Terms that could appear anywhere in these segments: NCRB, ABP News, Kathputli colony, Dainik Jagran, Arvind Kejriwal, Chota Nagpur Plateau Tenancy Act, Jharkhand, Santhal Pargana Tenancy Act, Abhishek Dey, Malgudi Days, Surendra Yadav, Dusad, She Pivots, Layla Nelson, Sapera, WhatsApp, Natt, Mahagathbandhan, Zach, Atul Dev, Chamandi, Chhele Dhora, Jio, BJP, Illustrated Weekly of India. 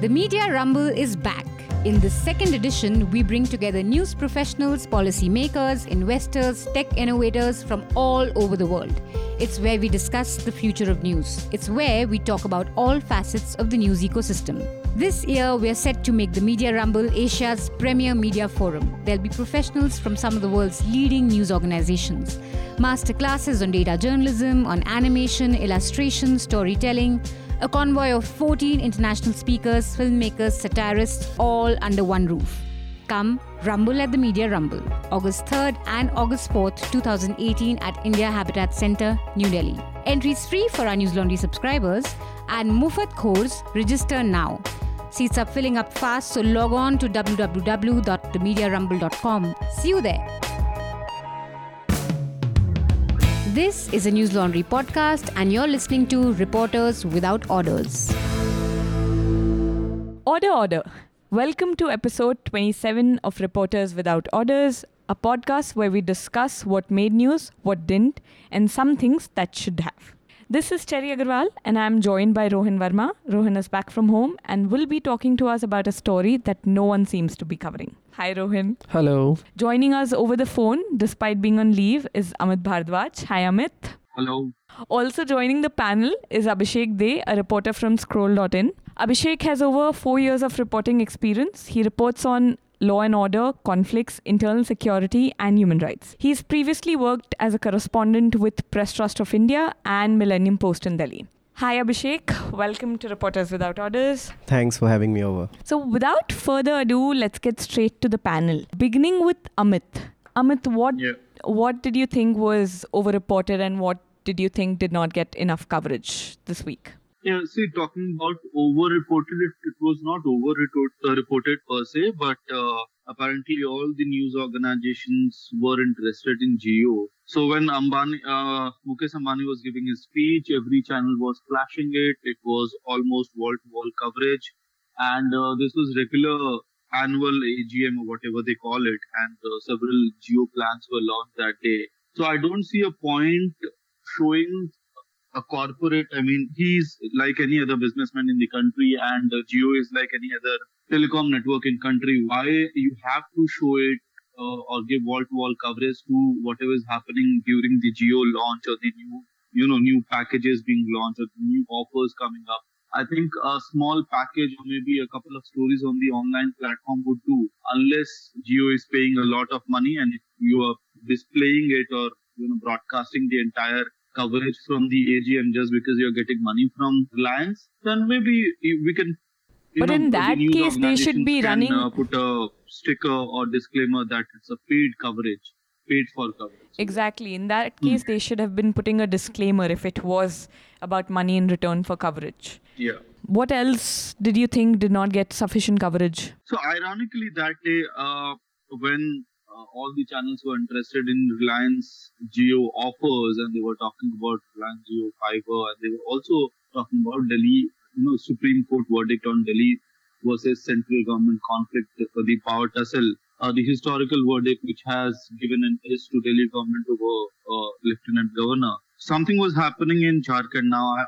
The Media Rumble is back. In this second edition, we bring together news professionals, policymakers, investors, tech innovators from all over the world. It's where we discuss the future of news. It's where we talk about all facets of the news ecosystem. This year, we're set to make the Media Rumble Asia's premier media forum. There'll be professionals from some of the world's leading news organizations. Masterclasses on data journalism, on animation, illustration, storytelling. A convoy of 14 international speakers, filmmakers, satirists, all under one roof. Come, rumble at the Media Rumble, August 3rd and August 4th, 2018 at India Habitat Centre, New Delhi. Entry is free for our News Laundry subscribers and Mufat Khors, register now. Seats are filling up fast, so log on to www.themediarumble.com. See you there. This is a News Laundry podcast and you're listening to Reporters Without Orders. Order, order. Welcome to episode 27 of Reporters Without Orders, a podcast where we discuss what made news, what didn't, and some things that should have. This is Cherry Agarwal and I'm joined by Rohin Verma. Rohin is back from home and will be talking to us about a story that no one seems to be covering. Hi, Rohin. Hello. Joining us over the phone, despite being on leave, is Amit Bhardwaj. Hi, Amit. Hello. Also joining the panel is Abhishek Dey, a reporter from Scroll.in. Abhishek has over 4 years of reporting experience. He reports on law and order, conflicts, internal security, and human rights. He's previously worked as a correspondent with Press Trust of India and Millennium Post in Delhi. Hi, Abhishek. Welcome to Reporters Without Orders. Thanks for having me over. So without further ado, let's get straight to the panel. Beginning with Amit. Amit, what did you think was over-reported and what did you think did not get enough coverage this week? Yeah, see, talking about over-reported, it was not over-reported per se, but apparently all the news organizations were interested in Jio. So when Mukesh Ambani was giving his speech, every channel was flashing it. It was almost wall-to-wall coverage. And this was regular annual AGM or whatever they call it. And several Jio plans were launched that day. So I don't see a point showing a corporate, he's like any other businessman in the country and Jio is like any other telecom network in country. Why you have to show it or give wall-to-wall coverage to whatever is happening during the Jio launch or the new packages being launched or new offers coming up? I think a small package or maybe a couple of stories on the online platform would do, unless Jio is paying a lot of money and if you are displaying it or broadcasting the entire coverage from the AGM just because you're getting money from Reliance, then maybe we can... But in that case, they should be running... put a sticker or disclaimer that it's a paid for coverage. Exactly. In that case, they should have been putting a disclaimer if it was about money in return for coverage. Yeah. What else did you think did not get sufficient coverage? So ironically, that day, when all the channels were interested in Reliance Jio offers and they were talking about Reliance Jio Fiber and they were also talking about Delhi, Supreme Court verdict on Delhi versus central government conflict for the power tussle. The historical verdict which has given an edge to Delhi government over Lieutenant Governor. Something was happening in Jharkhand. Now, I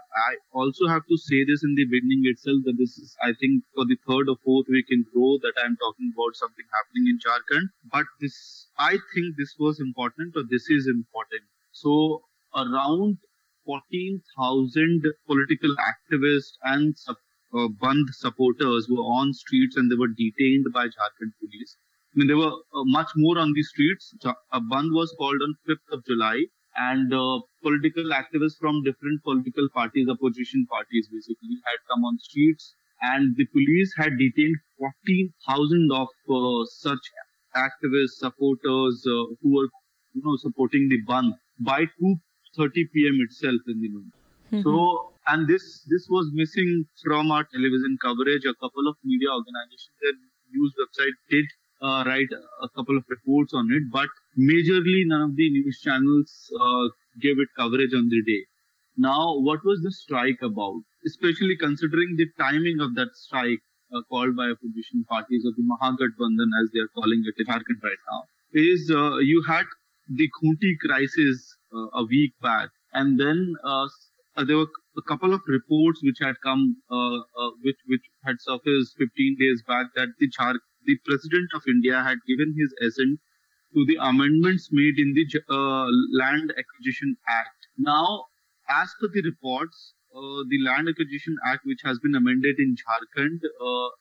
also have to say this in the beginning itself that this is, I think, for the third or fourth week in row that I'm talking about something happening in Jharkhand. But this, I think this was important or this is important. So, around 14,000 political activists and Bhind supporters were on streets and they were detained by Jharkhand police. There were much more on the streets. Bhind was called on 5th of July. And political activists from different political parties, opposition parties basically, had come on streets. And the police had detained 14,000 of such activists, supporters who were supporting the Bhind by 2:30 p.m. itself in the morning. Mm-hmm. So, and this was missing from our television coverage. A couple of media organizations and news website did write a couple of reports on it, but majorly none of the news channels gave it coverage on the day. Now, what was the strike about? Especially considering the timing of that strike called by opposition parties or the Mahagathbandhan, as they are calling it in Jharkhand right now, is you had the Khunti crisis a week back, and then there were a couple of reports which had come, which had surfaced 15 days back, that the President of India had given his assent to the amendments made in the Land Acquisition Act. Now, as per the reports, the Land Acquisition Act, which has been amended in Jharkhand,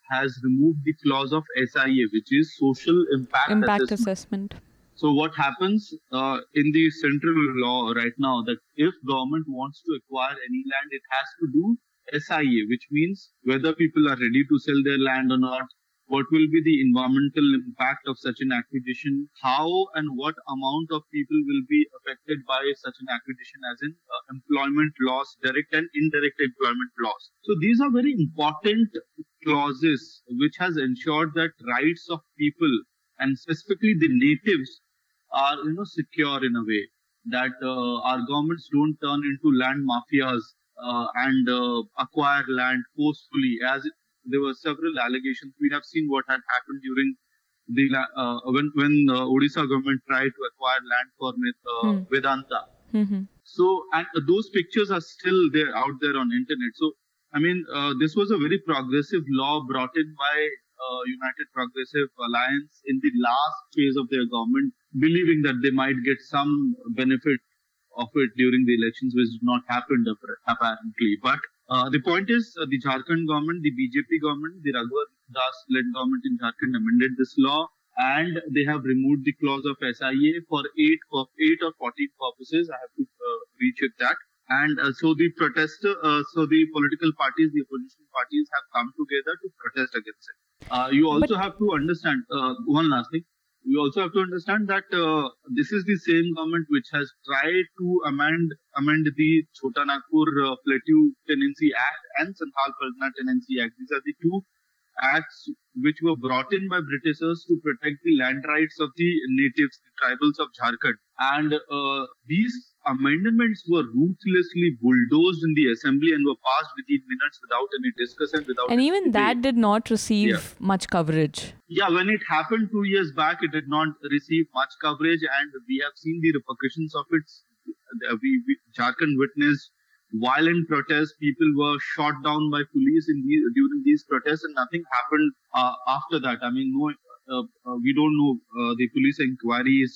has removed the clause of SIA, which is Social Impact Assessment. So what happens in the central law right now, that if government wants to acquire any land, it has to do SIA, which means whether people are ready to sell their land or not, what will be the environmental impact of such an acquisition, how and what amount of people will be affected by such an acquisition, as in employment loss, direct and indirect employment loss. So these are very important clauses which has ensured that rights of people, and specifically the natives, are secure in a way, that our governments don't turn into land mafias and acquire land forcefully, as there were several allegations. We have seen what had happened during the when Odisha government tried to acquire land for Vedanta. Mm-hmm. So, and those pictures are still there out there on internet. So, I mean, this was a very progressive law brought in by United Progressive Alliance in the last phase of their government, believing that they might get some benefit of it during the elections, which did not happen apparently. But the point is, the Jharkhand government, the BJP government, the Raghuvar Das-led government in Jharkhand amended this law, and they have removed the clause of SIA for 8 or 14 purposes. I have to recheck that. And so the political parties, the opposition parties, have come together to protest against it. One last thing. You also have to understand that this is the same government which has tried to amend the Chota Nagpur Plateau Tenancy Act and Santhal Pargana Tenancy Act. These are the two acts which were brought in by Britishers to protect the land rights of the natives, the tribals of Jharkhand. And these amendments were ruthlessly bulldozed in the assembly and were passed within minutes without any discussion. And even that did not receive much coverage. Yeah, when it happened 2 years back, it did not receive much coverage, and we have seen the repercussions of it. Jharkhand witnessed violent protests. People were shot down by police during these protests, and nothing happened after that. I mean, we don't know the police inquiries,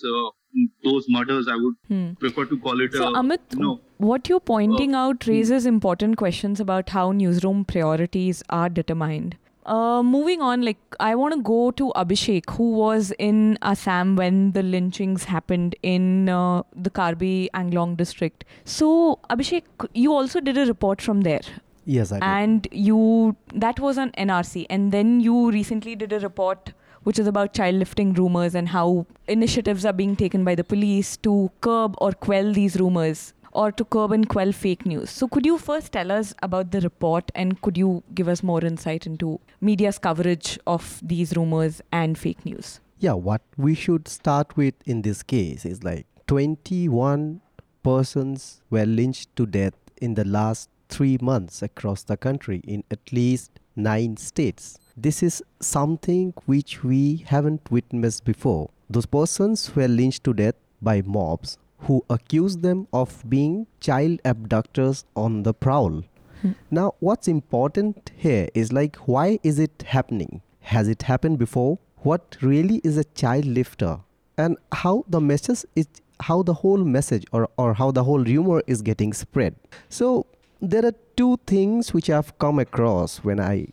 those murders, I would prefer to call it. So, Amit, what you're pointing out raises important questions about how newsroom priorities are determined. Moving on, I want to go to Abhishek, who was in Assam when the lynchings happened in the Karbi Anglong district. So, Abhishek, you also did a report from there. Yes, I did. And that was on NRC. And then you recently did a report which is about child lifting rumors and how initiatives are being taken by the police to curb or quell these rumors, or to curb and quell fake news. So could you first tell us about the report, and could you give us more insight into media's coverage of these rumors and fake news? Yeah, what we should start with in this case is 21 persons were lynched to death in the last 3 months across the country in at least 9 states. This is something which we haven't witnessed before. Those persons were lynched to death by mobs who accused them of being child abductors on the prowl. Now, what's important here is why is it happening? Has it happened before? What really is a child lifter? And how the whole rumor is getting spread. So there are two things which I've come across when I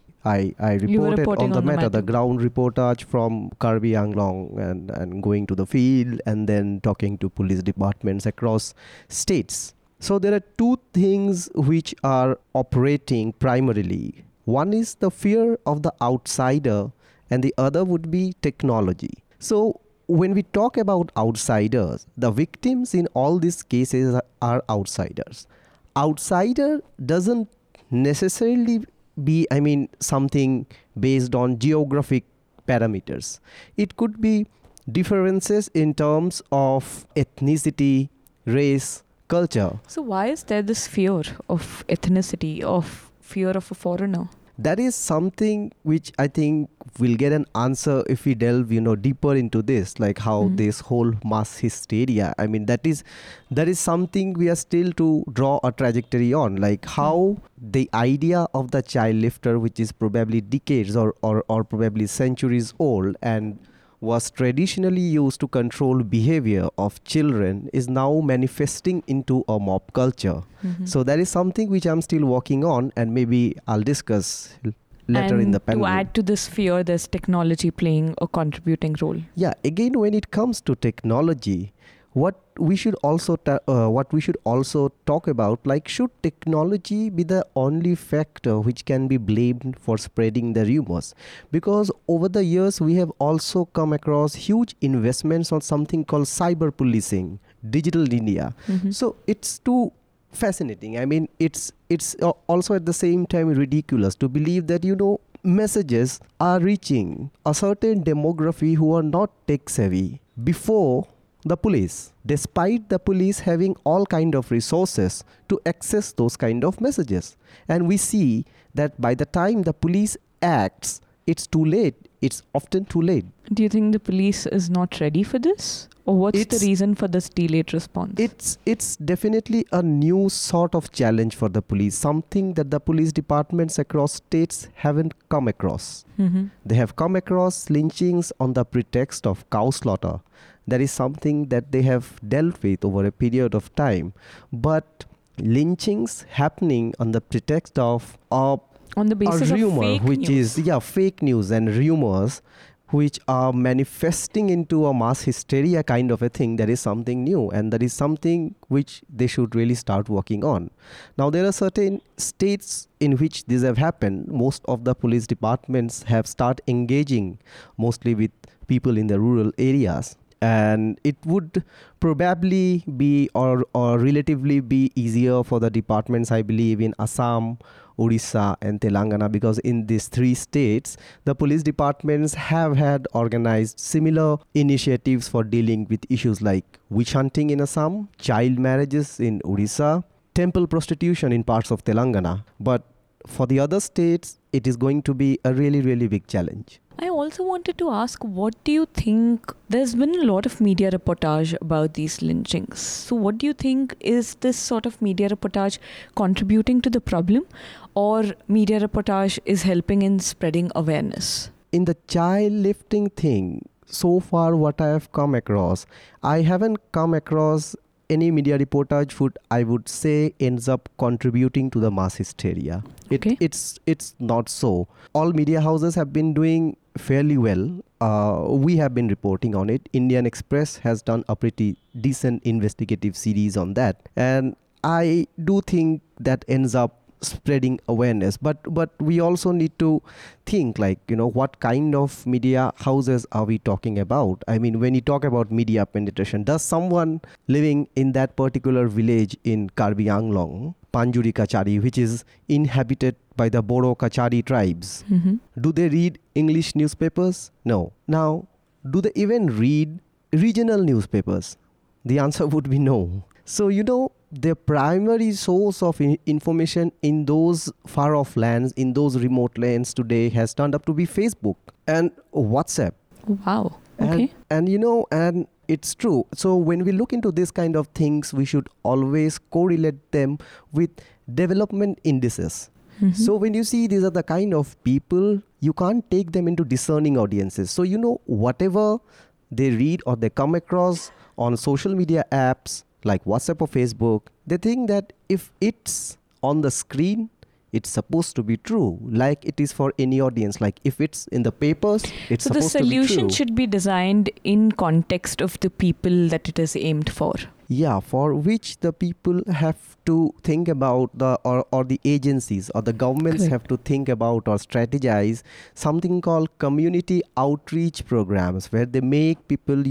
reported on the matter, the ground reportage from Karbi Anglong and going to the field and then talking to police departments across states. So there are two things which are operating primarily. One is the fear of the outsider, and the other would be technology. So when we talk about outsiders, the victims in all these cases are outsiders. Outsider doesn't necessarily be something based on geographic parameters. It could be differences in terms of ethnicity, race, culture. So why is there this fear of ethnicity, of fear of a foreigner? that is something which I think we'll get an answer if we delve, deeper into this, like how this whole mass hysteria. I mean, that is something we are still to draw a trajectory on, like how the idea of the child lifter, which is probably decades or probably centuries old and was traditionally used to control behavior of children, is now manifesting into a mob culture. Mm-hmm. So that is something which I'm still working on, and maybe I'll discuss later in the panel. To add to this fear, there's technology playing a contributing role. Yeah, again, when it comes to technology, what we should also talk about, like, should technology be the only factor which can be blamed for spreading the rumors? Because over the years we have also come across huge investments on something called cyber policing, digital India. Mm-hmm. So it's too fascinating. I mean, it's also at the same time ridiculous to believe that messages are reaching a certain demography who are not tech savvy before the police, despite the police having all kind of resources to access those kind of messages. And we see that by the time the police acts, it's too late. It's often too late. Do you think the police is not ready for this? Or what's the reason for this delayed response? It's definitely a new sort of challenge for the police, something that the police departments across states haven't come across. Mm-hmm. They have come across lynchings on the pretext of cow slaughter. That is something that they have dealt with over a period of time. But lynchings happening on the pretext of on the basis rumor, of fake which news. Is fake news and rumors, which are manifesting into a mass hysteria kind of a thing, that is something new, and that is something which they should really start working on. Now, there are certain states in which these have happened. Most of the police departments have started engaging mostly with people in the rural areas. And it would probably be or relatively be easier for the departments, I believe, in Assam, Odisha and Telangana, because in these three states, the police departments have had organized similar initiatives for dealing with issues like witch hunting in Assam, child marriages in Odisha, temple prostitution in parts of Telangana. But for the other states, it is going to be a really, really big challenge. I also wanted to ask, what do you think? There's been a lot of media reportage about these lynchings. So what do you think, is this sort of media reportage contributing to the problem, or media reportage is helping in spreading awareness? In the child lifting thing, so far what I have come across, I haven't come across any media reportage food, I would say, ends up contributing to the mass hysteria. Okay. It's not so. All media houses have been doing fairly well. We have been reporting on it. Indian Express has done a pretty decent investigative series on that. And I do think that ends up spreading awareness. But we also need to think, like, what kind of media houses are we talking about? I mean, when you talk about media penetration, does someone living in that particular village in Karbi Anglong, Panjuri Kachari, which is inhabited by the Boro Kachari tribes, do they read English newspapers? No. Now, do they even read regional newspapers? The answer would be no. So, the primary source of information in those far-off lands, in those remote lands today, has turned up to be Facebook and WhatsApp. Wow. Okay. And it's true. So when we look into this kind of things, we should always correlate them with development indices. Mm-hmm. So when you see these are the kind of people, you can't take them into discerning audiences. So, whatever they read or they come across on social media apps, like WhatsApp or Facebook, they think that if it's on the screen, it's supposed to be true, like it is for any audience. Like if it's in the papers, it's supposed to be true. So the solution should be designed in context of the people that it is aimed for. Yeah, for which the people have to think about, or the agencies or the governments have to think about or strategize something called community outreach programs, where they make people,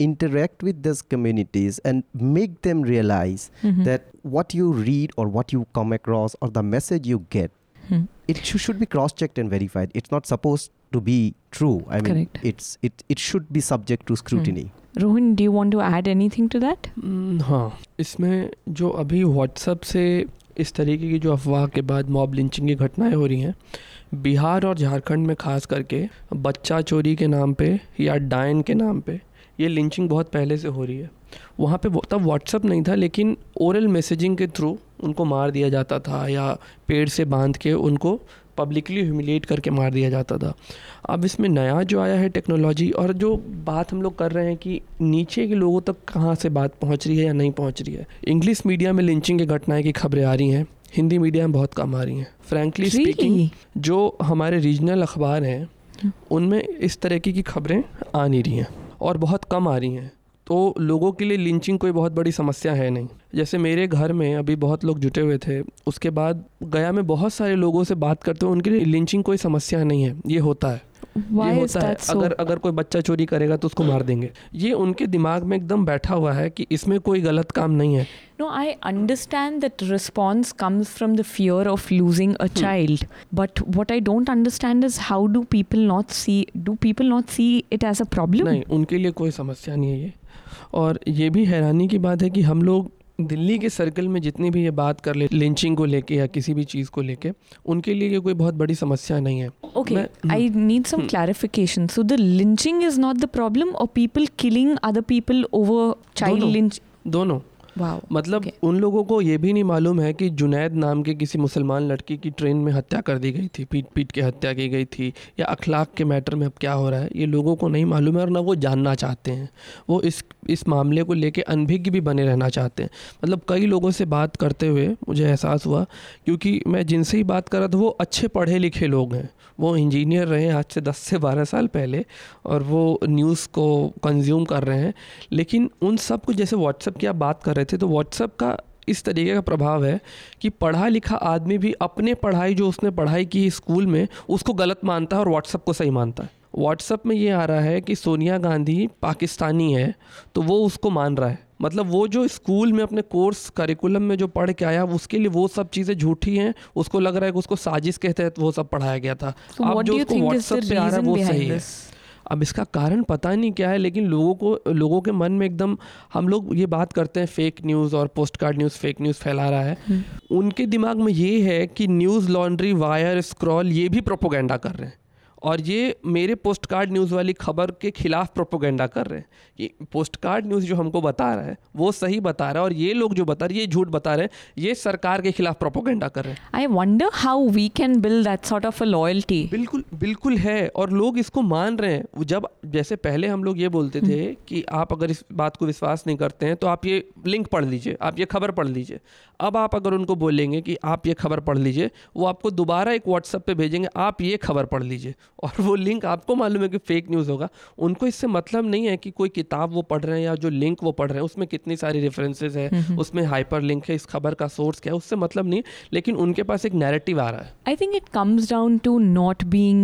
interact with these communities and make them realize that what you read or what you come across or the message you get, it should be cross-checked and verified. It's not supposed to be true. I mean, it should be subject to scrutiny. Rohin, do you want to add anything to that? No. इसमें जो अभी WhatsApp से इस तरीके की जो अफवाह के बाद मॉब लिंचिंग की घटनाएं हो रही हैं बिहार और झारखंड में, खास करके बच्चा चोरी के नाम पे या डायन के नाम पे ये लिंचिंग बहुत पहले से हो रही है। वहाँ पे तब व्हाट्सअप नहीं था, लेकिन ओरल मैसेजिंग के थ्रू उनको मार दिया जाता था या पेड़ से बांध के उनको पब्लिकली ह्यूमिलिएट करके मार दिया जाता था। अब इसमें नया जो आया है टेक्नोलॉजी, और जो बात हम लोग कर रहे हैं कि नीचे के लोगों तक कहाँ से बात पहुँच रही है या नहीं पहुँच रही है, इंग्लिश मीडिया में लिंचिंग की घटनाएँ की खबरें आ रही हैं, हिंदी मीडिया में बहुत कम आ रही हैं। फ्रैंकली स्पीकिंग जो हमारे रीजनल अखबार हैं उनमें इस तरीके की खबरें आ नहीं रही हैं और बहुत कम आ रही हैं, तो लोगों के लिए लिंचिंग कोई बहुत बड़ी समस्या है नहीं। जैसे मेरे घर में अभी बहुत लोग जुटे हुए थे, उसके बाद गया मैं बहुत सारे लोगों से बात करते हुए, उनके लिए लिंचिंग कोई समस्या नहीं है। ये होता है, अगर कोई बच्चा चोरी करेगा तो उसको मार देंगे, ये उनके दिमाग में एकदम बैठा हुआ है कि इसमें कोई गलत काम नहीं है। No, I understand that response comes from the fear of losing a child. But what I don't understand is how do people not see it as a problem? नहीं, उनके लिए कोई समस्या नहीं है ये। और ये भी हैरानी की बात है कि हम लोग दिल्ली के सर्कल में जितनी भी ये बात कर ले लिंचिंग को लेके या किसी भी चीज़ को लेके, उनके लिए कोई बहुत बड़ी समस्या नहीं है। Okay, I need some clarification. So the lynching is not the problem or people killing other people over child lynch? दोनों। Wow, मतलब okay. उन लोगों को ये भी नहीं मालूम है कि जुनैद नाम के किसी मुसलमान लड़की की ट्रेन में हत्या कर दी गई थी, पीट पीट के हत्या की गई थी, या अखलाक के मैटर में अब क्या हो रहा है ये लोगों को नहीं मालूम है और ना वो जानना चाहते हैं। वो इस मामले को लेके अनभिज्ञ भी बने रहना चाहते हैं। मतलब कई लोगों से बात करते हुए मुझे एहसास हुआ, क्योंकि मैं जिनसे ही बात कर रहा था वो अच्छे पढ़े लिखे लोग हैं, वो इंजीनियर रहे आज से 10 से 12 साल पहले और वो न्यूज़ को कंज्यूम कर रहे हैं, लेकिन उन सब को जैसे व्हाट्सएप की आप बात कर रहे थे, तो व्हाट्सएप का इस तरीके का प्रभाव है कि पढ़ा लिखा आदमी भी अपने पढ़ाई जो उसने पढ़ाई की स्कूल में उसको गलत मानता है और व्हाट्सएप को सही मानता है। व्हाट्सएप में ये आ रहा है कि सोनिया गांधी पाकिस्तानी है तो वो उसको मान रहा है, मतलब वो जो स्कूल में अपने कोर्स करिकुलम में जो पढ़ के आया उसके लिए वो सब चीज़ें झूठी हैं, उसको लग रहा है कि उसको साजिश के तहत वो सब पढ़ाया गया था। अब जो उसको व्हाट्सएप पे आ रहा है वो सही है। अब इसका कारण पता नहीं क्या है, लेकिन लोगों के मन में एकदम, हम लोग ये बात करते हैं फेक न्यूज़ और Postcard News fake news फैला रहा है, उनके दिमाग में ये है कि न्यूज़ लॉन्ड्री, वायर, स्क्रॉल ये भी प्रोपोगेंडा कर रहे हैं और ये मेरे पोस्ट कार्ड न्यूज़ वाली खबर के खिलाफ प्रोपोगेंडा कर रहे हैं कि पोस्ट कार्ड न्यूज़ जो हमको बता रहा है वो सही बता रहा है और ये लोग जो बता रहे हैं ये झूठ बता रहे हैं, ये सरकार के खिलाफ प्रोपोगेंडा कर रहे हैं। I wonder how we can build that sort of a loyalty. बिल्कुल बिल्कुल है, और लोग इसको मान रहे हैं। जब जैसे पहले हम लोग ये बोलते थे कि आप अगर इस बात को विश्वास नहीं करते हैं तो आप ये लिंक पढ़ लीजिए, आप ये खबर पढ़ लीजिए, अब आप अगर उनको बोलेंगे कि आप ये खबर पढ़ लीजिए, वो आपको दोबारा एक व्हाट्सएप पे भेजेंगे आप ये खबर पढ़ लीजिए, और वो लिंक आपको मालूम है कि फेक न्यूज़ होगा। उनको इससे मतलब नहीं है कि कोई किताब वो पढ़ रहे हैं या जो लिंक वो पढ़ रहे हैं उसमें कितनी सारी रेफरेंसेस है, उसमें हाइपर लिंक है, इस खबर का सोर्स क्या है, उससे मतलब नहीं, लेकिन उनके पास एक नैरेटिव आ रहा है। I think it comes down to not being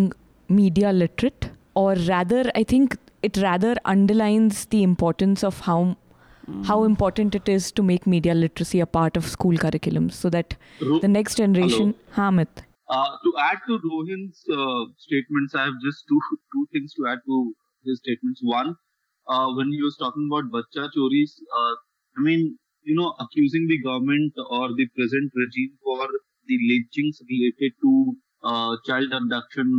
media literate, और rather I think it rather underlines the importance of how important it is to make media literacy a part of school curriculum so that the next generation. Hamid, to add to Rohin's statements, I have just two things to add to his statements. One, when he was talking about bachcha choris, accusing the government or the present regime for the lynchings related to child abduction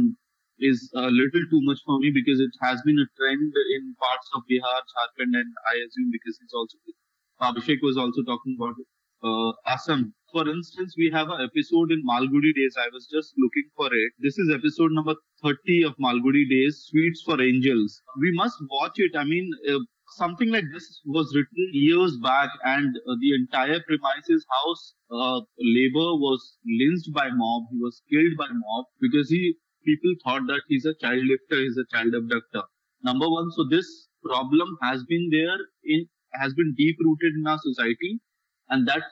is a little too much for me, because it has been a trend in parts of Bihar, Jharkhand, and I assume because it's also, Abhishek was also talking about Assam. For instance, we have an episode in Malgudi Days. I was just looking for it. This is episode number 30 of Malgudi Days, Sweets for Angels. We must watch it. Something like this was written years back, and the entire premises house labor was lynched by mob. He was killed by mob because people thought that he's a child lifter, he's a child abductor. Number one, so this problem has been deep-rooted in our society, and that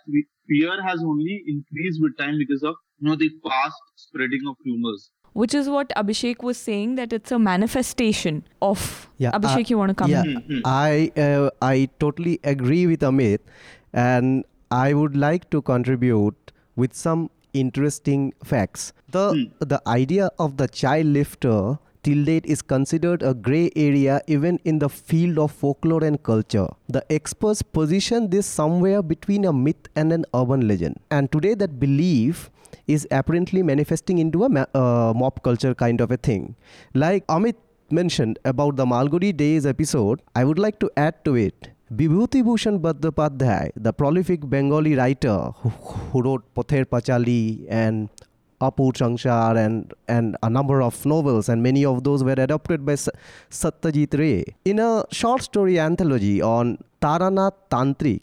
fear has only increased with time because of the fast spreading of rumors. Which is what Abhishek was saying, that it's a manifestation of... Yeah, Abhishek, you want to come in? Mm-hmm. I totally agree with Amit, and I would like to contribute with some interesting facts. The idea of the child lifter till date is considered a grey area even in the field of folklore and culture. The experts position this somewhere between a myth and an urban legend. And today that belief is apparently manifesting into a mob culture kind of a thing. Like Amit mentioned about the Malgudi Days episode, I would like to add to it. Vibhuti Bhushan Bandyopadhyay, the prolific Bengali writer who wrote Pather Pachali and Apu Changshar and a number of novels, and many of those were adopted by Satyajit Ray. In a short story anthology on Taranath Tantrik,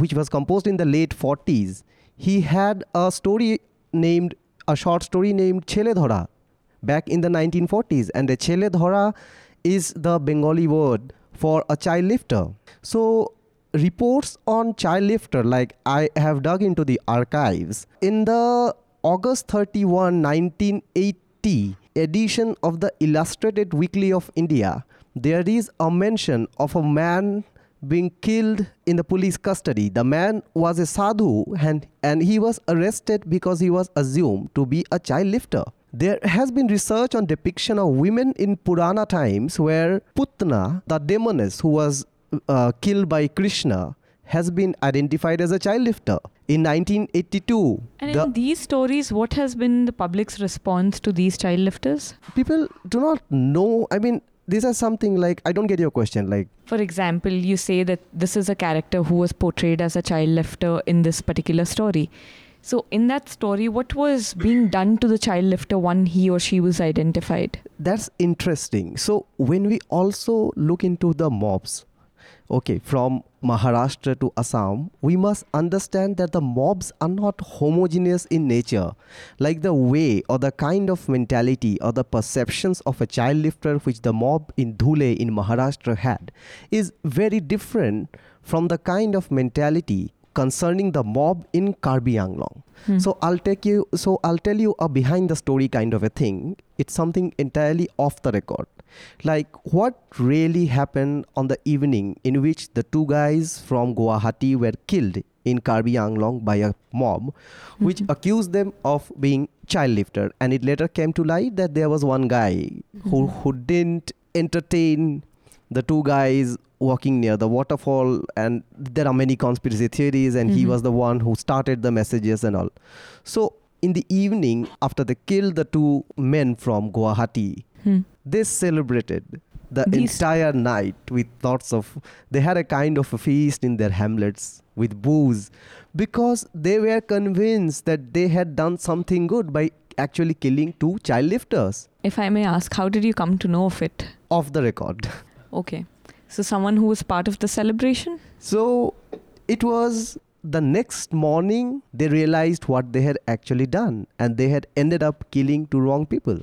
which was composed in the late 40s, he had a short story named Chhele Dhora back in the 1940s, and the Chhele Dhora is the Bengali word for a child lifter. So reports on child lifter, like I have dug into the archives, in the August 31, 1980 edition of the Illustrated Weekly of India, there is a mention of a man being killed in the police custody. The man was a sadhu and he was arrested because he was assumed to be a child lifter. There has been research on depiction of women in Purana times where Putna, the demoness who was killed by Krishna, has been identified as a child lifter. In 1982... And in these stories, what has been the public's response to these child lifters? People do not know. I mean, these are something like... I don't get your question. Like, for example, you say that this is a character who was portrayed as a child lifter in this particular story. So in that story, what was being done to the child lifter when he or she was identified? That's interesting. So when we also look into the mobs, okay, from Maharashtra to Assam, we must understand that the mobs are not homogeneous in nature. Like the way or the kind of mentality or the perceptions of a child lifter which the mob in Dhule in Maharashtra had is very different from the kind of mentality concerning the mob in Karbi Anglong. So I'll tell you a behind the story kind of a thing. It's something entirely off the record. Like what really happened on the evening in which the two guys from Guwahati were killed in Karbi Anglong by a mob which accused them of being child lifter, and it later came to light that there was one guy who didn't entertain the two guys walking near the waterfall, and there are many conspiracy theories, and he was the one who started the messages and all. So in the evening, after they killed the two men from Guwahati, they celebrated the entire night with lots of... They had a kind of a feast in their hamlets with booze because they were convinced that they had done something good by actually killing two child lifters. If I may ask, how did you come to know of it? Off the record. Okay. So someone who was part of the celebration? So it was the next morning they realized what they had actually done, and they had ended up killing two wrong people.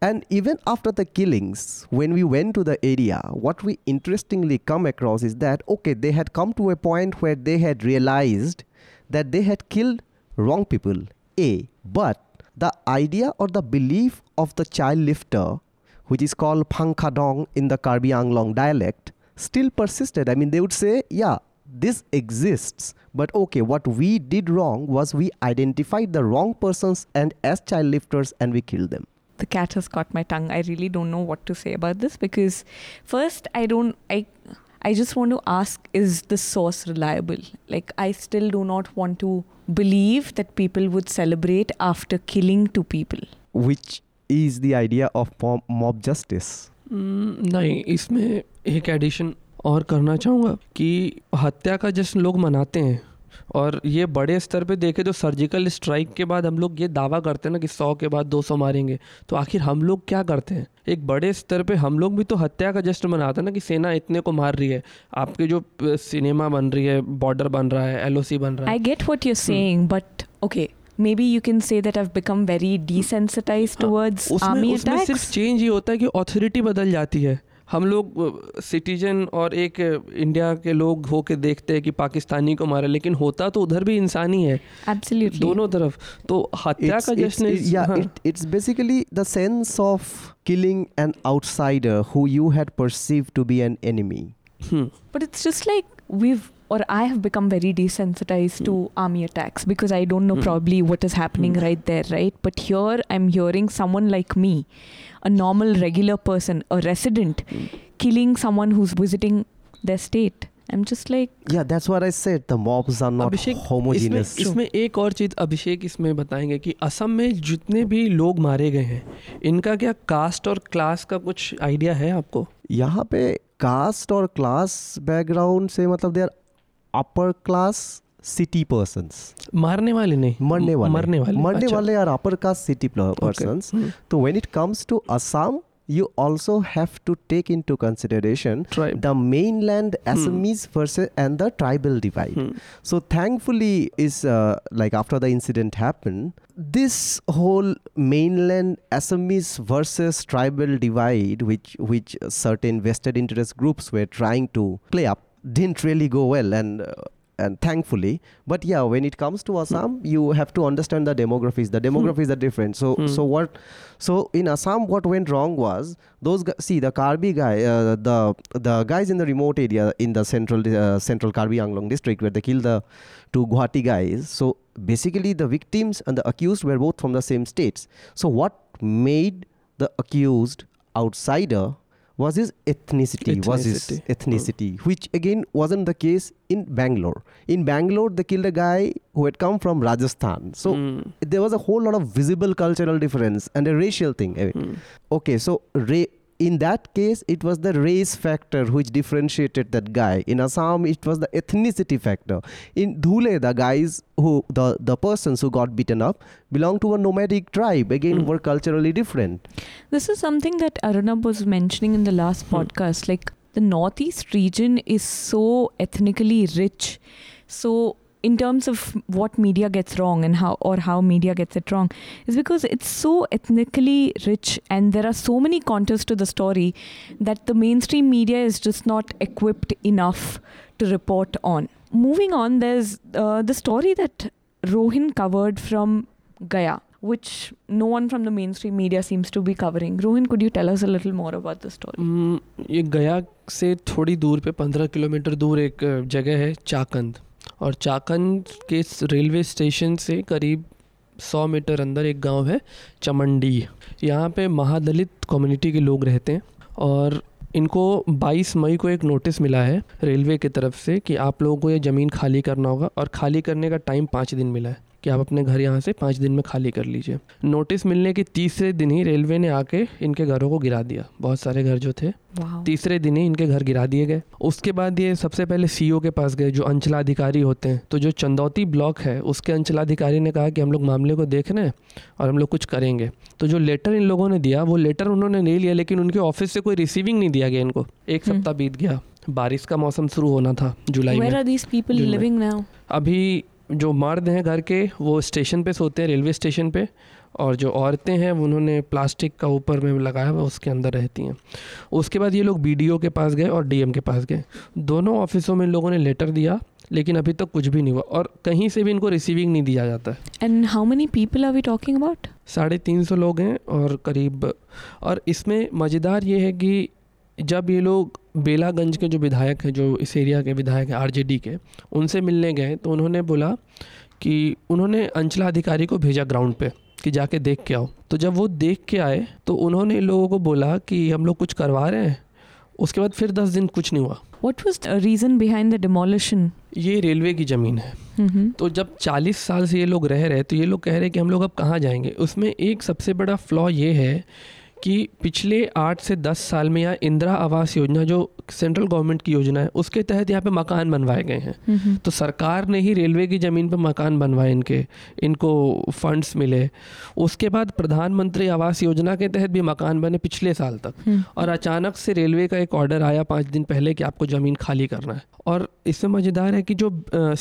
And even after the killings, when we went to the area, what we interestingly come across is that, okay, they had come to a point where they had realized that they had killed wrong people, A. But the idea or the belief of the child lifter, which is called Phangkhadong in the Karbi Anglong dialect, still persisted. I mean, they would say, yeah, this exists, but okay, what we did wrong was we identified the wrong persons and as child lifters and we killed them. The cat has caught my tongue. I really don't know what to say about this because first, I just want to ask, is the source reliable? Like, I still do not want to believe that people would celebrate after killing two people. Which is the idea of mob justice. नहीं, इसमें एक addition और करना चाहूँगा कि हत्या का जश्न लोग मनाते हैं, और ये बड़े स्तर पे देखे तो सर्जिकल स्ट्राइक के बाद हम लोग ये दावा करते हैं ना कि 100 के बाद 200 मारेंगे, तो आखिर हम लोग क्या करते हैं? एक बड़े स्तर पे हम लोग भी तो हत्या का जश्न मनाते हैं ना कि सेना इतने को मार रही है, आपके जो सिनेमा बन रही है, बॉर्डर बन रहा है, LOC बन रहा है. I get what you're saying, but okay. Maybe you can say that I've become very desensitized towards army attacks. उसमें सिर्फ चेंज ही होता है कि authority बदल जाती है. हम लोग सिटीजन और एक इंडिया के लोग होके देखते हैं कि पाकिस्तानी को मारा, लेकिन होता तो उधर भी इंसानी है. Absolutely. दोनों तरफ. तो हत्या का जश्न it's basically the sense of killing an outsider who you had perceived to be an enemy. But it's just like we've or I have become very desensitized to army attacks because I don't know probably what is happening right there, right? But here I'm hearing someone like me, a normal, regular person, a resident, killing someone who's visiting their state. I'm just like... Yeah, that's what I said. The mobs are not Abhishek, homogeneous. इसमें एक और चीज़ अभिषेक इसमें बताएंगे कि असम में जितने भी लोग मारे गए हैं, इनका क्या कास्ट और क्लास का कुछ आइडिया है आपको? यहाँ पे कास्ट और क्लास बैकग्राउंड से मतलब they are upper class city persons. मरने वाले are upper caste city persons. Okay. So when it comes to Assam, you also have to take into consideration the mainland Assamese versus and the tribal divide. So thankfully is like after the incident happened, this whole mainland Assamese versus tribal divide, which certain vested interest groups were trying to play up, didn't really go well and thankfully. But yeah, when it comes to Assam, you have to understand the demographics. The demographics are different. So in Assam, what went wrong was the Karbi guy, the guys in the remote area in the central Karbi Anglong district where they killed the two Guwahati guys. So basically, the victims and the accused were both from the same states. So what made the accused outsider was his ethnicity, which again wasn't the case in Bangalore. In Bangalore, they killed a guy who had come from Rajasthan. So there was a whole lot of visible cultural difference and a racial thing. Okay, so in that case, it was the race factor which differentiated that guy. In Assam, it was the ethnicity factor. In Dhule, the guys who, the persons who got beaten up belonged to a nomadic tribe. Again, were culturally different. This is something that Arunab was mentioning in the last podcast. Like, the Northeast region is so ethnically rich. So in terms of what media gets wrong and how media gets it wrong is because it's so ethnically rich and there are so many contours to the story that the mainstream media is just not equipped enough to report on. Moving on, there's the story that Rohin covered from Gaya, which no one from the mainstream media seems to be covering. Rohin, could you tell us a little more about the story? ये गया से थोड़ी दूर पे 15 kilometre दूर एक जगह है चाकंद, और चाकंद के रेलवे स्टेशन से करीब 100 मीटर अंदर एक गांव है चमंडी. यहाँ पे महादलित कम्युनिटी के लोग रहते हैं और इनको 22 मई को एक नोटिस मिला है रेलवे की तरफ से कि आप लोगों को ये ज़मीन खाली करना होगा और खाली करने का टाइम 5 दिन मिला है कि आप अपने घर यहाँ से 5 दिन में खाली कर लीजिए. नोटिस मिलने के तीसरे दिन ही रेलवे ने आके इनके घरों को गिरा दिया. बहुत सारे घर जो थे तीसरे दिन ही इनके घर गिरा दिए गए. उसके बाद ये सबसे पहले सीईओ के पास गए जो अंचलाधिकारी होते हैं. तो जो चंदौती ब्लॉक है उसके अंचलाधिकारी ने कहा कि हम लोग मामले को देख रहे हैं और हम लोग कुछ करेंगे. तो जो लेटर इन लोगों ने दिया वो लेटर उन्होंने ले लिया, लेकिन उनके ऑफिस से कोई रिसीविंग नहीं दिया गया इनको. 1 सप्ताह बीत गया. बारिश का मौसम शुरू होना था जुलाई में. अभी जो मर्द हैं घर के वो स्टेशन पे सोते हैं रेलवे स्टेशन पे, और जो औरतें हैं उन्होंने प्लास्टिक का ऊपर में लगाया हुआ उसके अंदर रहती हैं. उसके बाद ये लोग बीडीओ के पास गए और डीएम के पास गए. दोनों ऑफिसों में लोगों ने लेटर दिया लेकिन अभी तक तो कुछ भी नहीं हुआ और कहीं से भी इनको रिसीविंग नहीं दिया जाता है. And how many people are we talking about? 350 लोग हैं और करीब. और इसमें मज़ेदार ये है कि जब ये लोग बेलागंज के जो विधायक हैं, जो इस एरिया के विधायक हैं आरजेडी के, उनसे मिलने गए तो उन्होंने बोला कि उन्होंने अंचलाधिकारी को भेजा ग्राउंड पे कि जाके देख के आओ. तो जब वो देख के आए तो उन्होंने लोगों को बोला कि हम लोग कुछ करवा रहे हैं. उसके बाद फिर 10 दिन कुछ नहीं हुआ. What was the reason behind the demolition? ये रेलवे की ज़मीन है. तो जब 40 साल से ये लोग रह रहे तो ये लोग कह रहे कि हम लोग अब कहाँ जाएंगे. उसमें एक सबसे बड़ा फ्लॉ ये है कि पिछले 8 से 10 साल में यहाँ इंदिरा आवास योजना जो सेंट्रल गवर्नमेंट की योजना है उसके तहत यहाँ पे मकान बनवाए गए हैं. तो सरकार ने ही रेलवे की ज़मीन पे मकान बनवाए, इनको फंड्स मिले. उसके बाद प्रधानमंत्री आवास योजना के तहत भी मकान बने पिछले साल तक, और अचानक से रेलवे का एक ऑर्डर आया 5 दिन पहले कि आपको ज़मीन खाली करना है. और इसमें मज़ेदार है कि जो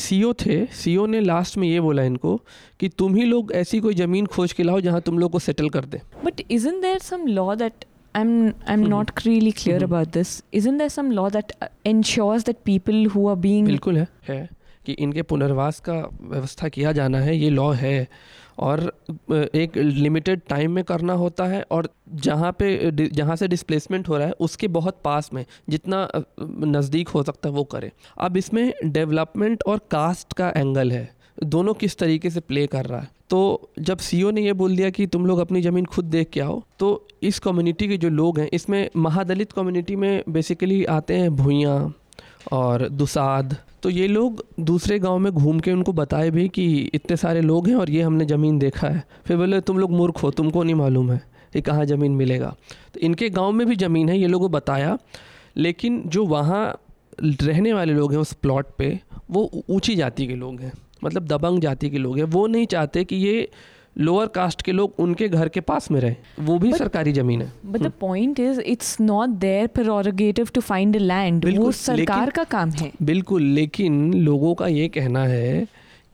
सीईओ थे, सीईओ ने लास्ट में ये बोला इनको कि तुम ही लोग ऐसी कोई ज़मीन खोज के लाओ जहाँ तुम लोग को सेटल कर दें. But isn't there some law that I'm not really clear about this. Isn't there some law that ensures that people who are being बिल्कुल है कि इनके पुनर्वास का व्यवस्था किया जाना है. ये लॉ है और एक लिमिटेड टाइम में करना होता है, और जहाँ से डिस्प्लेसमेंट हो रहा है उसके बहुत पास में जितना नज़दीक हो सकता है वो करें। अब इसमें डेवलपमेंट और कास्ट का एंगल है, दोनों किस तरीके से प्ले कर रहा है। तो जब सीईओ ने ये बोल दिया कि तुम लोग अपनी ज़मीन खुद देख के आओ, तो इस कम्युनिटी के जो लोग हैं, इसमें महादलित कम्युनिटी में बेसिकली आते हैं भुइयाँ और दुसाद, तो ये लोग दूसरे गांव में घूम के उनको बताए भी कि इतने सारे लोग हैं और ये हमने ज़मीन देखा है। फिर बोले तुम लोग मूर्ख हो, तुमको नहीं मालूम है कि कहाँ ज़मीन मिलेगा। तो इनके गांव में भी ज़मीन है, ये लोगों को बताया, लेकिन जो वहाँ रहने वाले लोग हैं उस प्लॉट पे, वो ऊँची जाति के लोग हैं, मतलब दबंग जाति के लोग हैं। वो नहीं चाहते कि ये लोअर कास्ट के लोग उनके घर के पास में रहे, वो भी सरकारी जमीन है। But the point is it's not their prerogative to find a land, वो सरकार का काम है। बिल्कुल, लेकिन लोगों का ये कहना है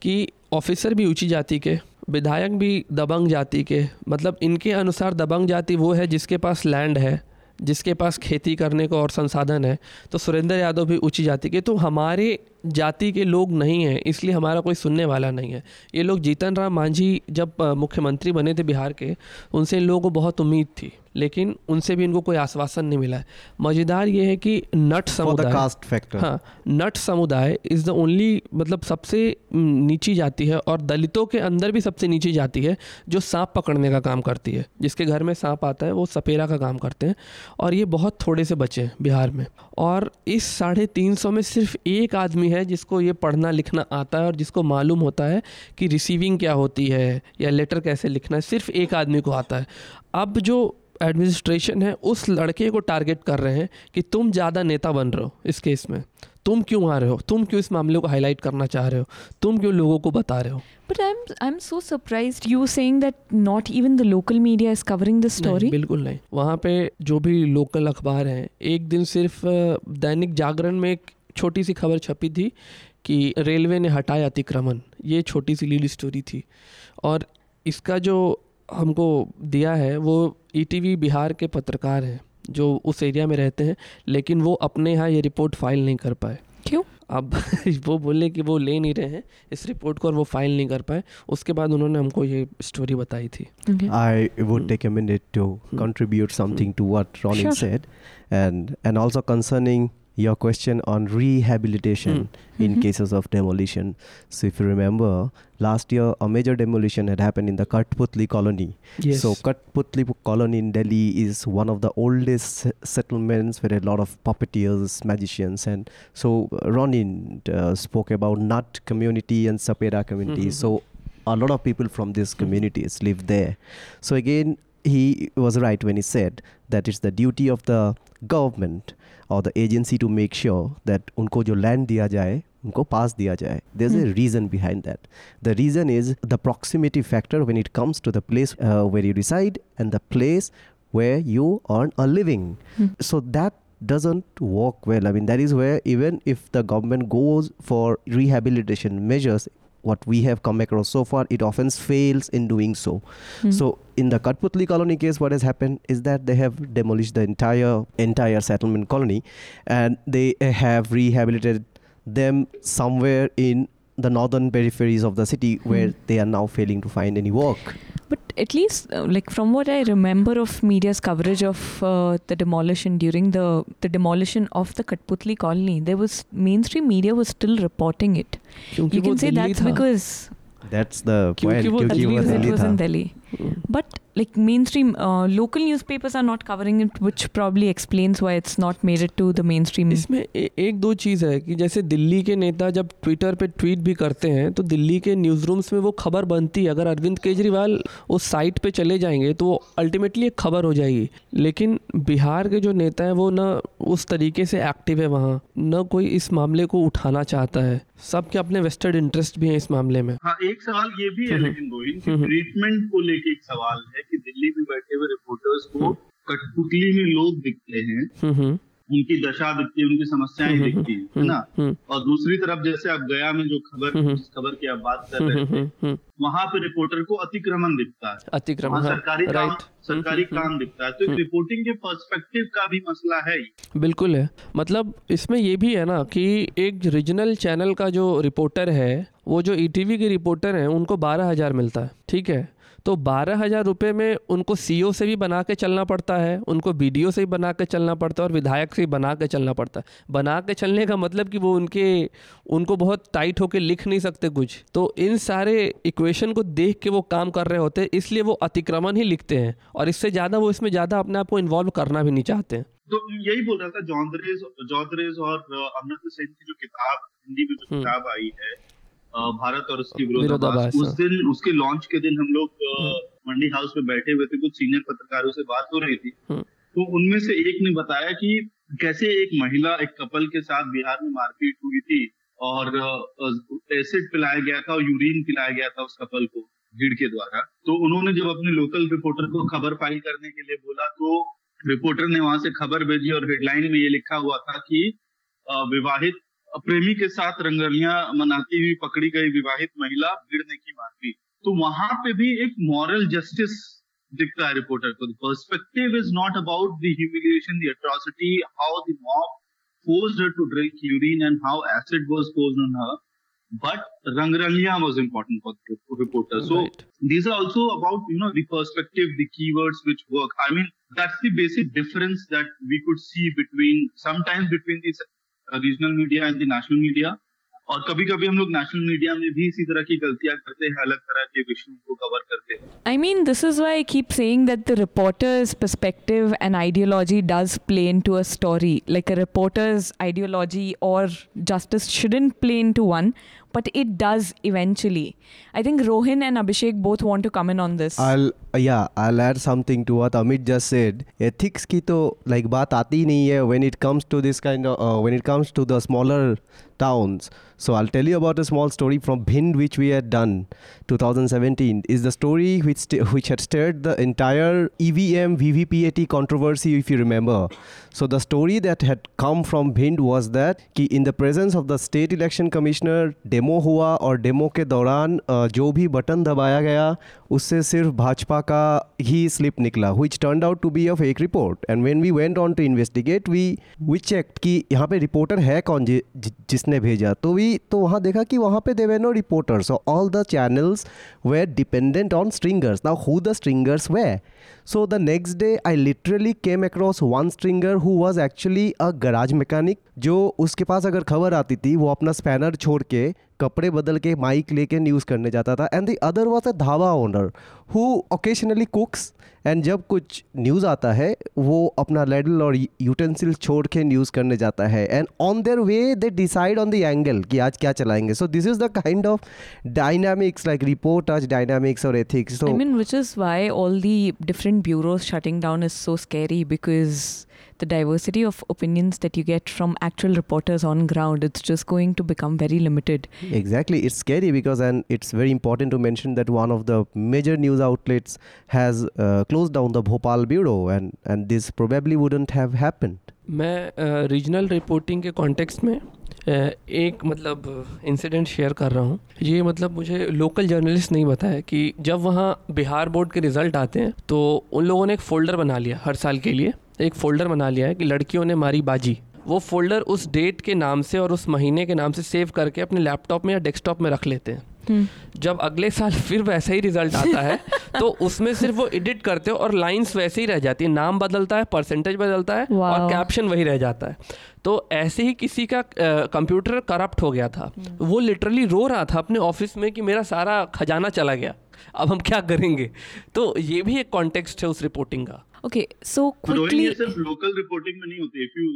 कि ऑफिसर भी ऊंची जाति के, विधायक भी दबंग जाति के, मतलब इनके अनुसार दबंग जाति वो है जिसके पास लैंड है, जिसके पास खेती करने को और संसाधन है। तो सुरेंद्र यादव भी ऊंची जाति के, तो हमारे जाति के लोग नहीं हैं, इसलिए हमारा कोई सुनने वाला नहीं है। ये लोग जीतन राम मांझी जब मुख्यमंत्री बने थे बिहार के, उनसे इन लोगों को बहुत उम्मीद थी, लेकिन उनसे भी इनको कोई आश्वासन नहीं मिला है। मज़ेदार ये है कि नट समुदाय, कास्ट फैक्टर, हाँ, नट समुदाय इज़ द ओनली, मतलब सबसे नीची जाति है, और दलितों के अंदर भी सबसे नीची जाति है जो सांप पकड़ने का काम करती है। जिसके घर में सांप आता है वो सपेरा का काम करते हैं, और ये बहुत थोड़े से बचे हैं बिहार में। और इस 350 में सिर्फ एक आदमी है जिसको ये पढ़ना लिखना आता है और जिसको मालूम होता है कि रिसीविंग क्या होती है या लेटर कैसे लिखना है, सिर्फ एक आदमी को आता है। अब जो एडमिनिस्ट्रेशन है उस लड़के को टारगेट कर रहे हैं कि तुम ज़्यादा नेता बन रहे हो इस केस में, तुम क्यों आ रहे हो, तुम क्यों इस मामले को हाईलाइट करना चाह रहे हो, तुम क्यों लोगों को बता रहे हो। But I am so surprised you saying that not even the local media is covering this story. बिल्कुल नहीं, वहाँ पे जो भी लोकल अखबार हैं, एक दिन सिर्फ दैनिक जागरण में एक छोटी सी खबर छपी थी कि रेलवे ने हटाया अतिक्रमण, ये छोटी सी लीड स्टोरी थी। और इसका जो हमको दिया है वो ईटीवी बिहार के पत्रकार हैं जो उस एरिया में रहते हैं, लेकिन वो अपने यहाँ ये रिपोर्ट फाइल नहीं कर पाए। क्यों? अब वो बोले कि वो ले नहीं रहे हैं इस रिपोर्ट को और वो फाइल नहीं कर पाए। उसके बाद उन्होंने हमको ये स्टोरी बताई थी। I would take a minute to contribute something to what Ronin said and also concerning your question on rehabilitation in cases of demolition. So if you remember, last year a major demolition had happened in the Kathputli colony. Yes. So Kathputli colony in Delhi is one of the oldest settlements with a lot of puppeteers, magicians. And so Ronin spoke about Natt community and Sapera community. So a lot of people from these communities live there. So again, he was right when he said that it's the duty of the government or the agency to make sure that unko jo land diya jaye, unko pass diya jaye. There's a reason behind that. The reason is the proximity factor when it comes to the place where you reside and the place where you earn a living. So that doesn't work well. I mean, that is where even if the government goes for rehabilitation measures, what we have come across so far, it often fails in doing so. So in the Kathputli colony case, what has happened is that they have demolished the entire settlement colony, and they have rehabilitated them somewhere in the northern peripheries of the city where they are now failing to find any work. But at least, like from what I remember of media's coverage of the demolition, during the demolition of the Kathputli colony, there was mainstream media was still reporting it. You can say that's because that's the point. It was in Delhi. But like mainstream local newspapers are not covering it, which probably explains why it's not made it to the mainstream. इसमें एक दो चीज़ है कि जैसे दिल्ली के नेता जब Twitter पे ट्वीट भी करते हैं तो दिल्ली के न्यूज़ रूम्स में वो खबर बनती है। अगर अरविंद केजरीवाल उस साइट पे चले जाएंगे तो वो अल्टीमेटली एक खबर हो जाएगी। लेकिन बिहार के जो नेता है वो ना उस तरीके से एक्टिव है वहाँ, ना कोई इस मामले को उठाना चाहता है, सबके अपने वेस्टेड इंटरेस्ट भी हैं इस मामले में। हाँ, एक सवाल ये भी है लेकिन रोहित, ट्रीटमेंट को लेके एक सवाल है कि दिल्ली में बैठे हुए रिपोर्टर्स को कठपुतली में लोग दिखते हैं, उनकी दशा दिखती है, उनकी समस्याएं दिखती है ना। और दूसरी तरफ जैसे आप गया में जो खबर की आप बात कर रहे थे, वहाँ पे रिपोर्टर को अतिक्रमण दिखता है, अतिक्रमण सरकारी काम दिखता है। तो रिपोर्टिंग के पर्सपेक्टिव का भी मसला है। बिल्कुल है, मतलब इसमें ये भी है ना कि एक रीजनल चैनल का जो रिपोर्टर है वो जो ईटीवी के रिपोर्टर हैं उनको 12,000 मिलता है, ठीक है। तो 12,000 रुपये में उनको सीईओ से भी बना के चलना पड़ता है, उनको बीडीओ से भी बना के चलना पड़ता है और विधायक से भी बना के चलना पड़ता है। बना के चलने का मतलब कि वो उनको बहुत टाइट होके लिख नहीं सकते कुछ। तो इन सारे इक्वेशन को देख के वो काम कर रहे होते हैं, इसलिए वो अतिक्रमण ही लिखते हैं और इससे ज़्यादा वो इसमें ज़्यादा अपने आप को इन्वॉल्व करना भी नहीं चाहते हैं। तो यही बोल रहा था जॉर्डरेज और अमृत सेन की जो किताब, हिंदी में जो किताब आई है भारत और उसकी विरोधाभास, उस दिन उसके लॉन्च के दिन हम लोग मंडी हाउस में बैठे हुए थे, कुछ सीनियर पत्रकारों से बात हो रही थी, तो उनमें से एक ने बताया कि कैसे एक महिला एक कपल के साथ बिहार में मारपीट हुई थी और एसिड पिलाया गया था और यूरिन पिलाया गया था उस कपल को भीड़ के द्वारा। तो उन्होंने जब अपने लोकल रिपोर्टर को खबर फाइल करने के लिए बोला तो रिपोर्टर ने वहां से खबर भेजी और हेडलाइन में ये लिखा हुआ था कि विवाहित प्रेमी के साथ रंगरलियां मनाती हुई पकड़ी गई विवाहित महिला, भीड़ ने की मारपीट। तो वहां पे भी एक मॉरल जस्टिस दिखता है रिपोर्टर को। Perspective is not about the humiliation, the atrocity, how the mob forced her to drink urine and how acid was forced on her, but रंगरलियां was important for reporter. So these are also about you know the perspective, the keywords which work. I mean that's the basic difference that we could see between sometimes between the regional media and the national media. और कभी कभी हम लोग national media में भी इसी तरह की गलतियां करते हैं, अलग तरह के विषयों को कवर करते हैं। I mean this is why I keep saying that the reporter's perspective and ideology does play into a story, like a reporter's ideology और justice shouldn't play into one, but it does eventually. I think Rohin and Abhishek both want to come in on this. I'll add something to what Amit just said. Ethics ki to like baat aati nahi hai when it comes to this kind of when it comes to the smaller towns. So I'll tell you about a small story from Bhind which we had done 2017. Is the story which had stirred the entire EVM VVPAT controversy, if you remember. So the story that had come from Bhind was that ki in the presence of the state election commissioner, demo हुआ और demo के दौरान जो भी button दबाया गया उससे सिर्फ भाजपा का ही स्लिप निकला, which turned out to be a fake report. And when we went on to investigate, we checked कि यहाँ पे रिपोर्टर है कौन जिसने भेजा, तो वहाँ देखा कि वहाँ पे there were no reporters. So all the channels were dependent on stringers. Now who the stringers were? So the next day I literally came across one stringer who was actually a garage mechanic, जो उसके पास अगर खबर आती थी वो अपना spanner छोड़ के कपड़े बदल के माइक लेके न्यूज़ करने जाता था। And the other was a dhaba owner who occasionally cooks, and जब कुछ न्यूज़ आता है वो अपना लैडल और यूटेंसिल छोड़ के न्यूज़ करने जाता है। And on their way they decide on the angle कि आज क्या चलाएंगे। So this is the kind of dynamics like reporter's dynamics और ethics. I mean which is why all the different bureaus shutting down is so scary, because the diversity of opinions that you get from actual reporters on ground, it's just going to become very limited. Exactly. It's scary because, and it's very important to mention that one of the major news outlets has closed down the Bhopal Bureau, and this probably wouldn't have happened. मैं regional reporting के context में एक मतलब incident share कर रहा हूँ। ये मतलब मुझे लोकल जर्नलिस्ट नहीं बताया कि जब वहाँ बिहार बोर्ड के रिज़ल्ट आते हैं तो उन लोगों ने एक फ़ोल्डर बना लिया, हर साल के लिए एक फ़ोल्डर बना लिया है कि लड़कियों ने मारी बाजी। वो फ़ोल्डर उस डेट के नाम से और उस महीने के नाम से सेव करके अपने लैपटॉप में या डेस्कटॉप में रख लेते हैं। जब अगले साल फिर वैसा ही रिजल्ट आता है तो उसमें सिर्फ वो एडिट करते हो और लाइंस वैसे ही रह जाती है, नाम बदलता है, परसेंटेज बदलता है और कैप्शन वही रह जाता है। तो ऐसे ही किसी का कंप्यूटर करप्ट हो गया था, वो लिटरली रो रहा था अपने ऑफिस में कि मेरा सारा खजाना चला गया, अब हम क्या करेंगे। तो ये भी एक कॉन्टेक्स्ट है उस रिपोर्टिंग का। Okay, so quickly, ये सिर्फ लोकल रिपोर्टिंग में नहीं होती। If you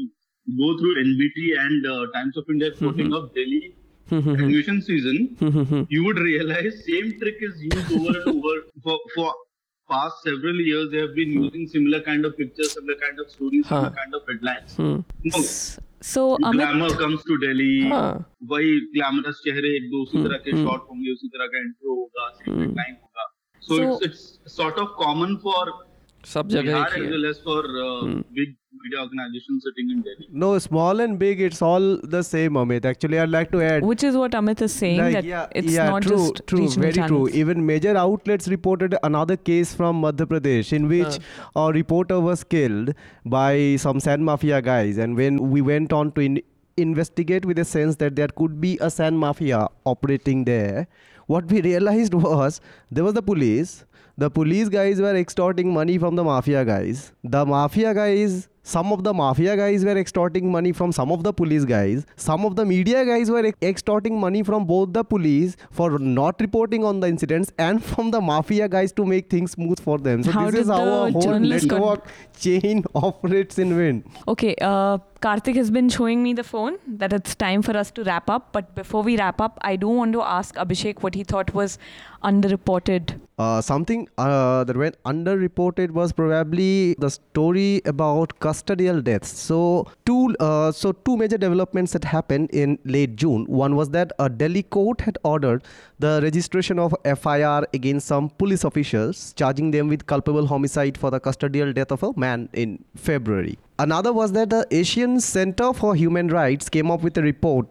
go through NBT and Times of India reporting of Delhi admission season, you would realize same trick is used over and over for past several years. They have been using similar kind of pictures, similar kind of stories, similar kind of headlines. So glamour comes to Delhi. वही glamorous चेहरे, एक दो उसी तरह के shot होंगे, उसी तरह का इंट्रो होगा, same headline होगा. So it's sort of common for सब जगह as well as for big media organizations sitting in Delhi. No, small and big, it's all the same, Amit. Actually, I'd like to add, which is what Amit is saying, like, that it's not true, very channels. True. Even major outlets reported another case from Madhya Pradesh in which a reporter was killed by some sand mafia guys, and when we went on to investigate with a sense that there could be a sand mafia operating there. What we realized was there was the police. The police guys were extorting money from the mafia guys. The mafia guys, some of the mafia guys were extorting money from some of the police guys. Some of the media guys were extorting money from both the police for not reporting on the incidents and from the mafia guys to make things smooth for them. So this is how a whole network chain operates in wind. Okay, Karthik has been showing me the phone that it's time for us to wrap up. But before we wrap up, I do want to ask Abhishek what he thought was underreported. Something that went underreported was probably the story about custodial deaths. So two major developments that happened in late June. One was that a Delhi court had ordered the registration of FIR against some police officials, charging them with culpable homicide for the custodial death of a man in February. Another was that the Asian Center for Human Rights came up with a report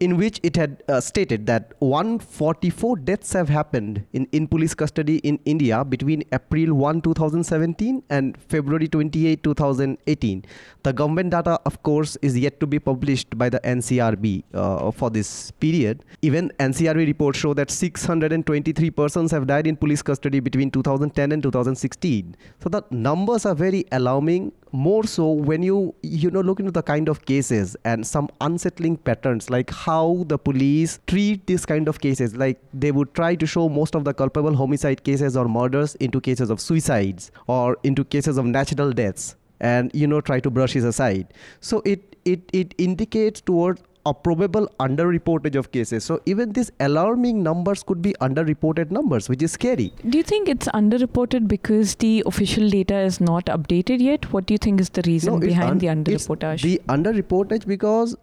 in which it had stated that 144 deaths have happened in police custody in India between April 1, 2017 and February 28, 2018. The government data, of course, is yet to be published by the NCRB for this period. Even NCRB reports show that 623 persons have died in police custody between 2010 and 2016. So the numbers are very alarming. More so when you look into the kind of cases and some unsettling patterns, like how the police treat this kind of cases. Like they would try to show most of the culpable homicide cases or murders into cases of suicides or into cases of natural deaths and, try to brush it aside. So it indicates towards a probable underreportage of cases. So even these alarming numbers could be underreported numbers, which is scary. Do you think it's underreported because the official data is not updated yet? What do you think is the reason behind the underreportage? The underreportage because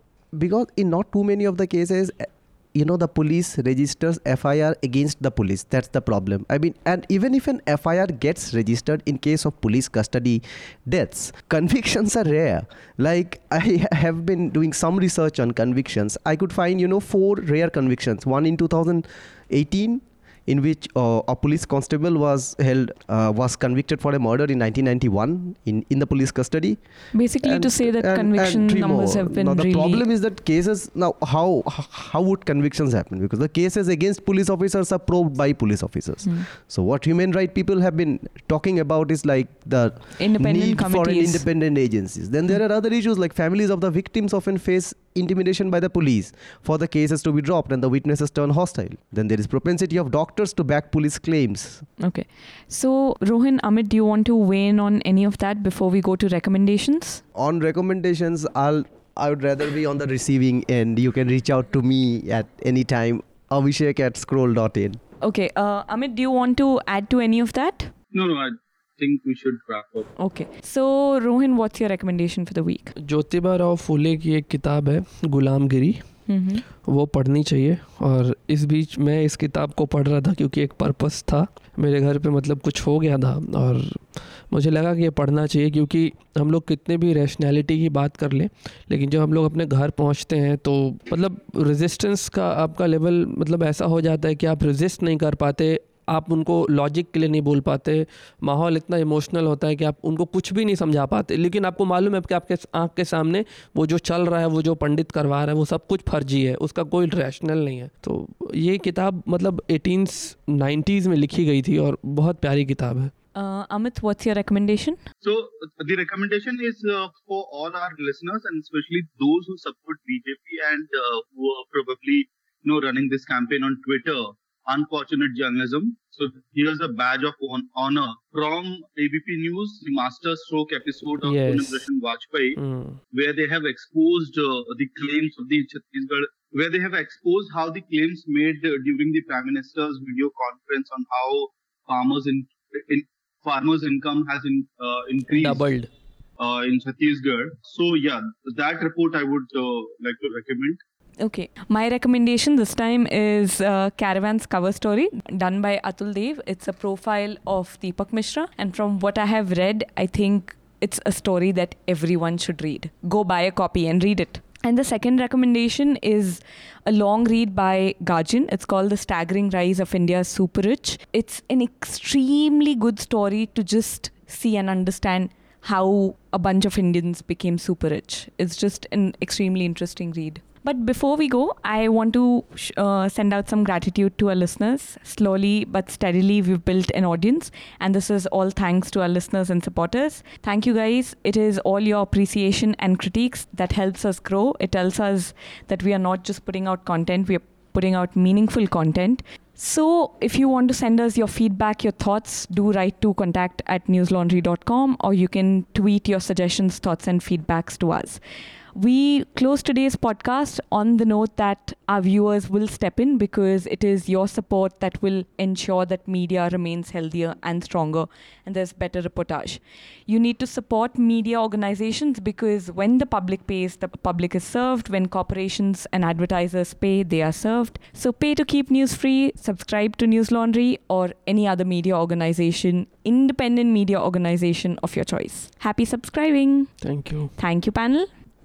in not too many of the cases, the police registers FIR against the police. That's the problem. I mean, and even if an FIR gets registered in case of police custody deaths, convictions are rare. Like, I have been doing some research on convictions. I could find, 4 rare convictions. One in 2018, in which a police constable was convicted for a murder in 1991 in the police custody. Basically, to say that conviction numbers have been really... The problem is that cases... Now, how would convictions happen? Because the cases against police officers are probed by police officers. Mm. So what human rights people have been talking about is like the need for an independent agencies. Then there are other issues like families of the victims often face intimidation by the police for the cases to be dropped and the witnesses turn hostile. Then there is propensity of doctors to back police claims. Okay. So, Rohin, Amit, do you want to weigh in on any of that before we go to recommendations? On recommendations, I would rather be on the receiving end. You can reach out to me at any time, Abhishek@Scroll.in. Okay. Amit, do you want to add to any of that? No, I think we should wrap up. Okay. So, Rohin, what's your recommendation for the week? Jyotiba Rao Phule ki ek kitab hai, Gulamgiri. वो पढ़नी चाहिए और इस बीच मैं इस किताब को पढ़ रहा था क्योंकि एक पर्पस था मेरे घर पे कुछ हो गया था और मुझे लगा कि ये पढ़ना चाहिए क्योंकि हम लोग कितने भी रैशनैलिटी की बात कर लें लेकिन जब हम लोग अपने घर पहुंचते हैं तो रेजिस्टेंस का आपका लेवल ऐसा हो जाता है कि आप रेजिस्ट नहीं कर पाते आप उनको लॉजिक के लिए नहीं बोल पाते माहौल इतना इमोशनल होता है कि आप उनको कुछ भी नहीं समझा पाते लेकिन आपको मालूम है कि आपके आँख के सामने वो जो चल रहा है वो जो पंडित करवा रहा है वो सब कुछ फर्जी है उसका कोई रैशनल नहीं है तो ये किताब 1890s में लिखी गई थी और बहुत प्यारी किताब है Amit, what's your recommendation? So, the recommendation is for all our listeners and especially those who support BJP and who are probably running this campaign on Twitter. Unfortunate journalism. So here's a badge of honor from ABP News, the Masterstroke episode of Punabrashan Vajpayee, where they have exposed the claims of the Chhattisgarh, where they have exposed how the claims made during the Prime Minister's video conference on how farmers' income has increased. Doubled. In Chhattisgarh. So that report I would like to recommend. Okay. My recommendation this time is Caravan's cover story done by Atul Dev. It's a profile of Deepak Mishra. And from what I have read, I think it's a story that everyone should read. Go buy a copy and read it. And the second recommendation is a long read by Guardian. It's called The Staggering Rise of India's Super Rich. It's an extremely good story to just see and understand how a bunch of Indians became super rich. It's just an extremely interesting read. But before we go, I want to send out some gratitude to our listeners. Slowly but steadily, we've built an audience. And this is all thanks to our listeners and supporters. Thank you, guys. It is all your appreciation and critiques that helps us grow. It tells us that we are not just putting out content, we are putting out meaningful content. So if you want to send us your feedback, your thoughts, do write to contact@newslaundry.com, or you can tweet your suggestions, thoughts and feedbacks to us. We close today's podcast on the note that our viewers will step in, because it is your support that will ensure that media remains healthier and stronger and there's better reportage. You need to support media organizations, because when the public pays, the public is served. When corporations and advertisers pay, they are served. So pay to keep news free. Subscribe to News Laundry or any other media organization, independent media organization of your choice. Happy subscribing. Thank you. Thank you, panel.